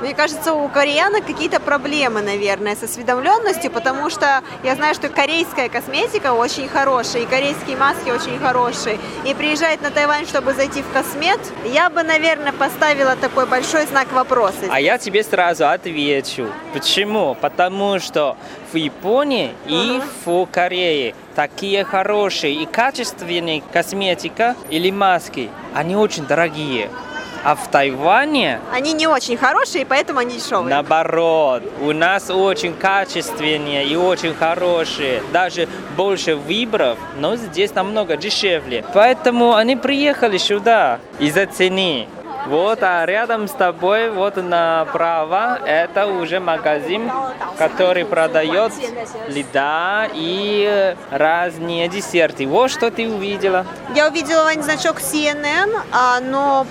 Мне кажется, у кореянок какие-то проблемы, наверное, с осведомленностью, потому что я знаю, что корейская косметика очень хорошая, и корейские маски очень хорошие. И приезжать на Тайвань, чтобы зайти в космет, я бы, наверное, поставила такой большой знак вопроса. А я тебе сразу отвечу. Почему? Потому что в Японии и в Корее такие хорошие и качественные косметика или маски, они очень дорогие. А в Тайване... Они не очень хорошие, поэтому они дешевые. Наоборот, у нас очень качественные и очень хорошие. Даже больше выборов, но здесь намного дешевле. Поэтому они приехали сюда из-за цены. Вот, а рядом с тобой, вот направо, это уже магазин, который продает льда и разные десерты. Вот что ты увидела. Я увидела, Вань, значок си эн эн, но...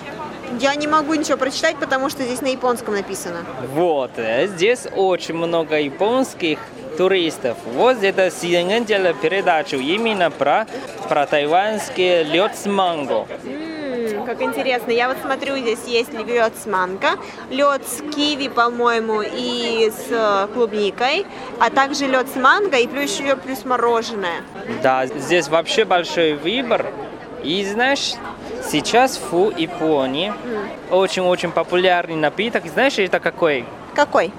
Я не могу ничего прочитать, потому что здесь на японском написано. Вот, здесь очень много японских туристов. Вот это си эн эн делала передачу именно про, про тайваньский лед с манго. М-м, как интересно. Я вот смотрю, здесь есть лед с манго, лед с киви, по-моему, и с клубникой, а также лед с манго и плюс еще плюс мороженое. Да, здесь вообще большой выбор. И знаешь... Сейчас в Японии очень-очень популярный напиток. Знаешь, это какой? Какой?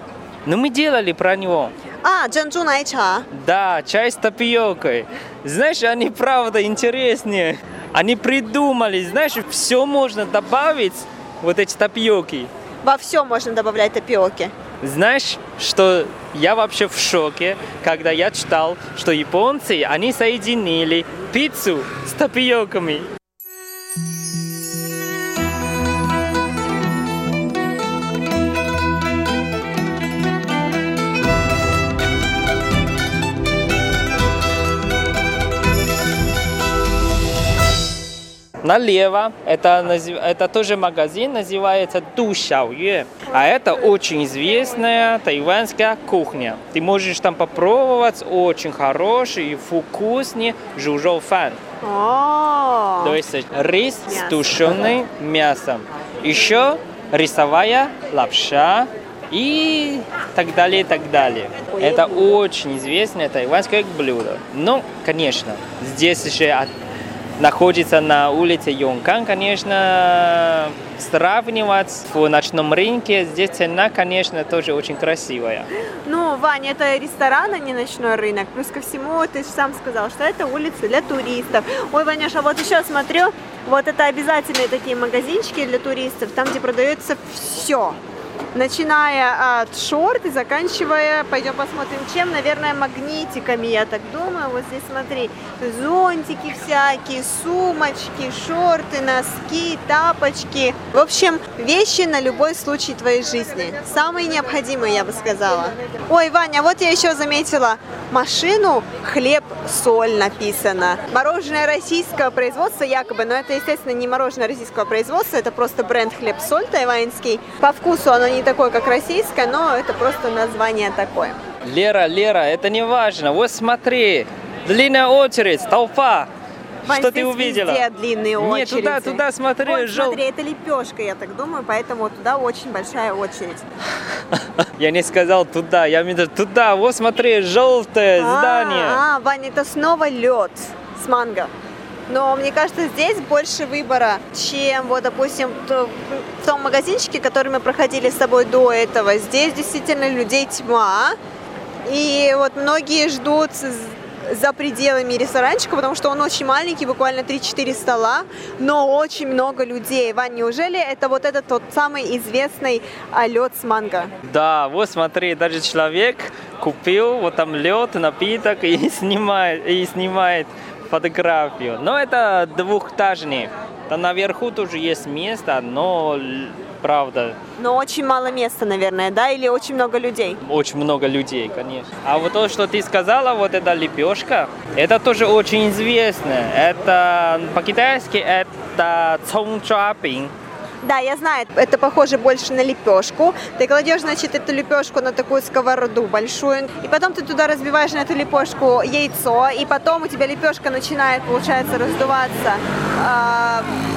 Ну, мы делали про него. А, джанчжу найча. Да, чай с тапиокой. Знаешь, они правда интереснее. Они придумали, знаешь, все можно добавить, вот эти тапиоки. Во все можно добавлять тапиоки. Знаешь, что я вообще в шоке, когда я читал, что японцы, они соединили пиццу с тапиоками. Налево, это, это тоже магазин, называется Ду Шаоюэ. А это очень известная тайваньская кухня. Ты можешь там попробовать очень хороший и вкусный жужжоу фан. Oh. То есть рис yes. с тушеным мясом. Еще рисовая лапша и так далее, и так далее. Это очень известное тайваньское блюдо. Ну, конечно, здесь же от находится на улице Йонкан, конечно, сравнивать в ночном рынке. Здесь цена, конечно, тоже очень красивая. Ну, Ваня, это ресторан, а не ночной рынок. Плюс ко всему, ты же сам сказал, что это улица для туристов. Ой, Ваняша, вот еще смотрю, вот это обязательные такие магазинчики для туристов, там, где продается все. Начиная от шорт и заканчивая, пойдем посмотрим чем, наверное, магнитиками, я так думаю. Вот здесь смотри, зонтики всякие, сумочки, шорты, носки, тапочки. В общем, вещи на любой случай твоей жизни. Самые необходимые, я бы сказала. Ой, Ваня, вот я еще заметила машину «Хлеб, соль» написано. Мороженое российского производства якобы, но это, естественно, не мороженое российского производства, это просто бренд «Хлеб, соль» тайваньский. По вкусу оно не такое, как российское, но это просто название такое. Лера, Лера, это не важно. Вот смотри, длинная очередь, толпа. Вань, что ты увидела? Длинные очереди. Нет, туда, туда, смотри. Вот, жел... смотри, это лепешка, я так думаю, поэтому туда очень большая очередь. Я не сказал туда, я имею в виду туда. Вот смотри, желтое здание. А, Ваня, это снова лед с манго. Но мне кажется, здесь больше выбора, чем, вот, допустим, в том магазинчике, который мы проходили с тобой до этого. Здесь действительно людей тьма. И вот многие ждут за пределами ресторанчика, потому что он очень маленький, буквально три-четыре стола, но очень много людей. Вань, неужели это вот этот тот самый известный лед с манго? Да, вот смотри, даже человек купил вот там лед, напиток и снимает, и снимает фотографию. Но это двухэтажный. Там наверху тоже есть место, но правда. Но очень мало места, наверное, да? Или очень много людей? Очень много людей, конечно. А вот то, что ты сказала, вот эта лепешка, это тоже очень известно. Это по-китайски это цунчуапин. Да, я знаю, это похоже больше на лепешку. Ты кладешь, значит, эту лепешку на такую сковороду большую, и потом ты туда разбиваешь на эту лепешку яйцо, и потом у тебя лепешка начинает, получается, раздуваться.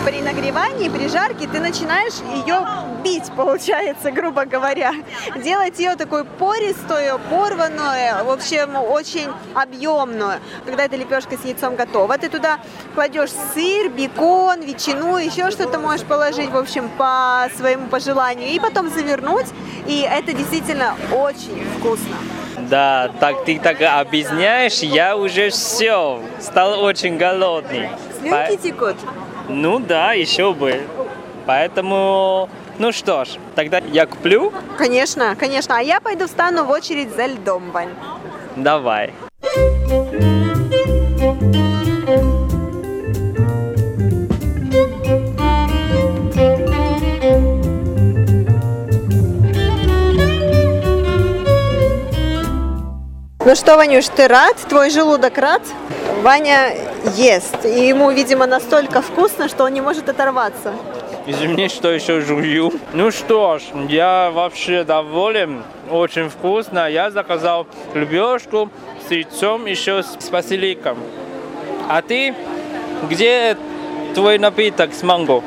При нагревании, при жарке ты начинаешь ее бить, получается, грубо говоря. Делать ее такую пористую, порванную, в общем, очень объемную. Когда эта лепешка с яйцом готова, ты туда кладешь сыр, бекон, ветчину, еще что-то можешь положить, в общем, по своему пожеланию, и потом завернуть, и это действительно очень вкусно. Да, так ты так объясняешь, я уже все, стал очень голодный. Слюнки текут? Ну да, еще бы. Поэтому, ну что ж, тогда я куплю. Конечно, конечно. А я пойду встану в очередь за льдом, Вань. Давай. Ну что, Ванюш, ты рад? Твой желудок рад? Ваня ест, и ему, видимо, настолько вкусно, что он не может оторваться. Извини, что еще жую. Ну что ж, я вообще доволен, очень вкусно. Я заказал лепешку с яйцом, еще с базиликом. А ты? Где твой напиток с манго?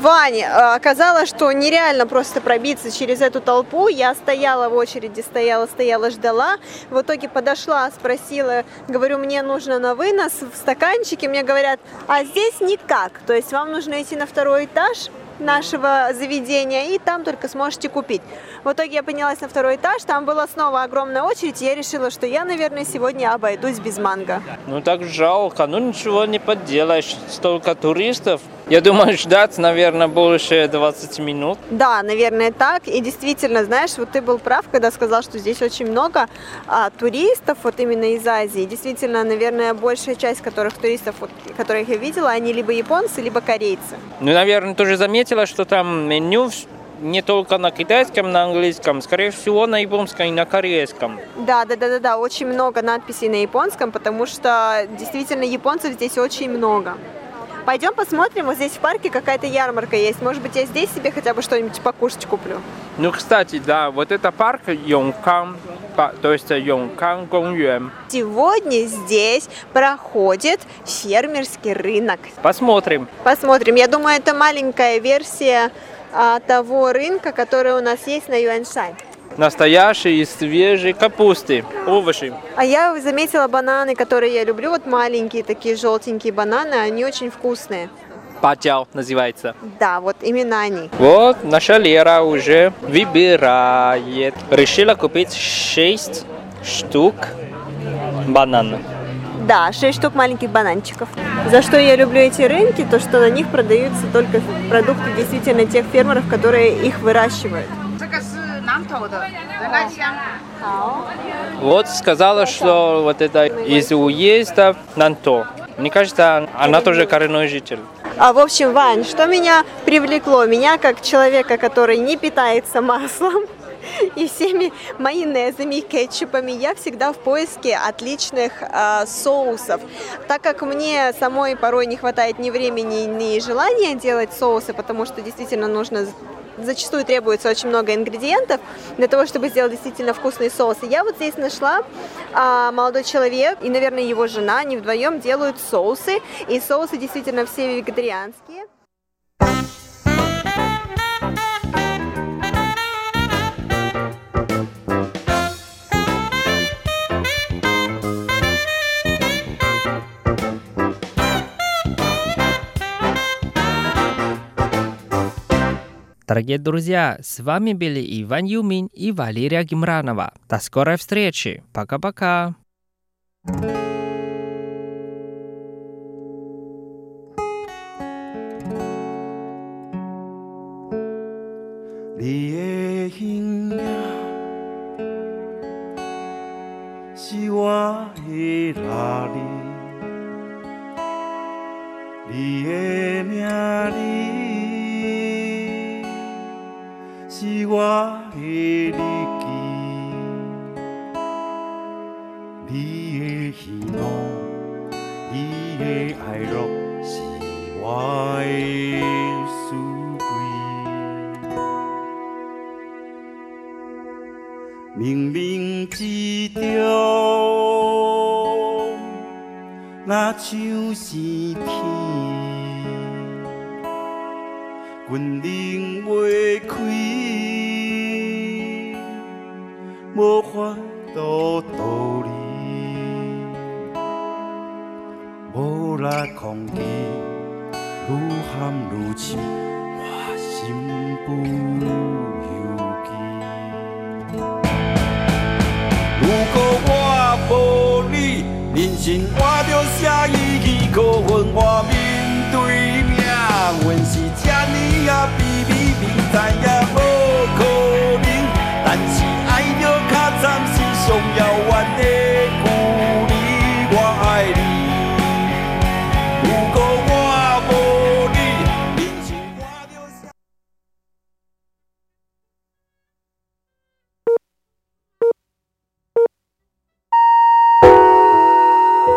Ваня, оказалось, что нереально просто пробиться через эту толпу. Я стояла в очереди, стояла, стояла, ждала. В итоге подошла, спросила, говорю, мне нужно на вынос в стаканчике. Мне говорят, а здесь никак. То есть вам нужно идти на второй этаж нашего заведения, и там только сможете купить. В итоге я поднялась на второй этаж, там была снова огромная очередь, и я решила, что я, наверное, сегодня обойдусь без манго. Ну так жалко, ну ничего не поделаешь, столько туристов. Я думаю, ждать, наверное, больше двадцати минут. Да, наверное, так. И действительно, знаешь, вот ты был прав, когда сказал, что здесь очень много а, туристов, вот именно из Азии. Действительно, наверное, большая часть которых туристов, вот, которых я видела, они либо японцы, либо корейцы. Ну, наверное, тоже заметил, что там меню не только на китайском, на английском, скорее всего, на японском и на корейском. Да, да, да, да, да, очень много надписей на японском, потому что действительно японцев здесь очень много. Пойдем посмотрим, вот здесь в парке какая-то ярмарка есть, может быть, я здесь себе хотя бы что-нибудь покушать куплю. Ну, кстати, да, вот это парк Йонкан, то есть Йонкан Гонгюэн. Сегодня здесь проходит фермерский рынок. Посмотрим. Посмотрим. Я думаю, это маленькая версия а, того рынка, который у нас есть на Юаньшань. Настоящие свежие капусты, овощи. А я заметила бананы, которые я люблю, вот маленькие такие желтенькие бананы, они очень вкусные. Патяо называется. Да, вот именно они. Вот наша Лера уже выбирает. Решила купить шесть штук бананов. Да, шесть штук маленьких бананчиков. За что я люблю эти рынки, то что на них продаются только продукты действительно тех фермеров, которые их выращивают. Вот сказала, что вот это из уезда Нанто. Мне кажется, она тоже коренной житель. А в общем, Вань, что меня привлекло? Меня как человека, который не питается маслом и всеми майонезами, кетчупами, я всегда в поиске отличных э, соусов. Так как мне самой порой не хватает ни времени, ни желания делать соусы, потому что действительно нужно... Зачастую требуется очень много ингредиентов для того, чтобы сделать действительно вкусный соус. И я вот здесь нашла а, молодой человек и, наверное, его жена, они вдвоем делают соусы. И соусы действительно все вегетарианские. Дорогие друзья, с вами были Иван Юмин и Валерия Гимранова. До скорой встречи. Пока-пока.是我的日记，你的喜怒，你的哀乐，是我的思归。冥冥之中，那像是天。云冷袂开，无法度逃离。无力抗拒，愈陷愈深，我身不由己。如果我无你，人生我着写意义，可恨我面对命运是这呢。呀，比比比，咱呀。